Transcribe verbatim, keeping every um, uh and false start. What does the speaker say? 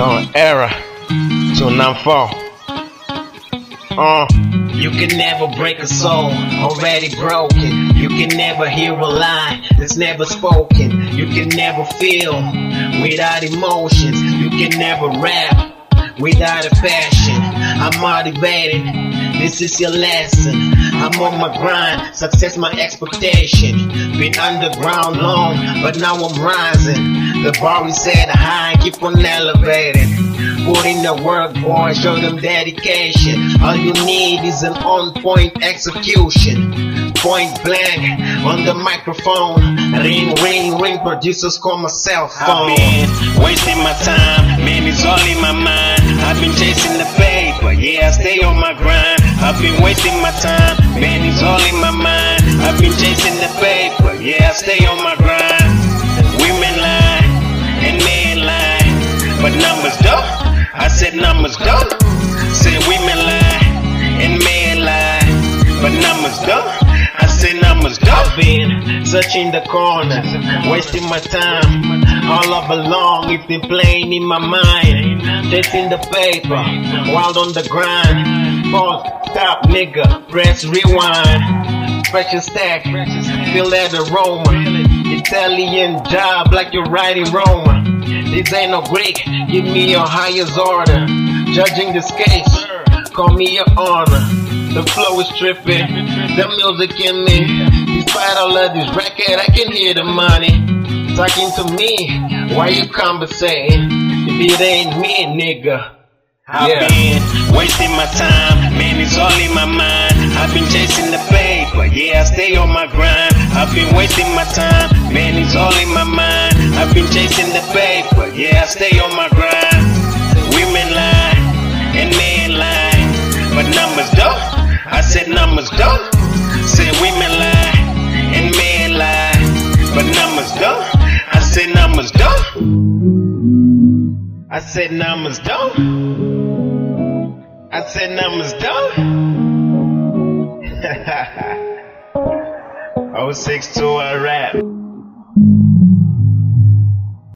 on error till nightfall. Uh. You can never break a soul already broken. You can never hear a line that's never spoken. You can never feel without emotions. You can never rap without a passion. I'm motivated, this is your lesson. I'm on my grind, success my expectation. Been underground long, but now I'm rising. The bar is set high, keep on elevating. Put in the work, boy, show them dedication. All you need is an on-point execution. Point blank, on the microphone. Ring, ring, ring, producers call my cell phone. I've been wasting my time, man, it's all in my mind. I've been chasing the paper, yeah, I stay on my grind. I've been wasting my time, man, it's all in my mind. I've been chasing the paper, yeah, I stay on my grind. Women lie, and men lie, but numbers don't. I said numbers don't. Said women lie and men lie, but numbers don't. I said numbers don't. I've been searching the corner, wasting my time. All I belong if they playing in my mind. Chasing the paper, wild on the grind. Pause, stop, nigga, press rewind. Precious stack, feel that aroma. Italian job like you're riding Roma. This ain't no Greek, give me your highest order. Judging this case, call me your honor. The flow is tripping, the music in me. Despite all of this racket, I can hear the money talking to me, why you conversating? If it ain't me, nigga. I've yeah. been wasting my time, man, it's all in my mind. I've been chasing the paper, yeah, I stay on my grind. I've been wasting my time, man, it's all in my mind. I've been chasing the paper, yeah, I stay on my grind. Women lie, and men lie, but numbers don't. I said numbers don't. Said women lie, and men lie, but numbers don't. I said numbers don't. I said numbers don't. I said numbers don't. oh six two I rap.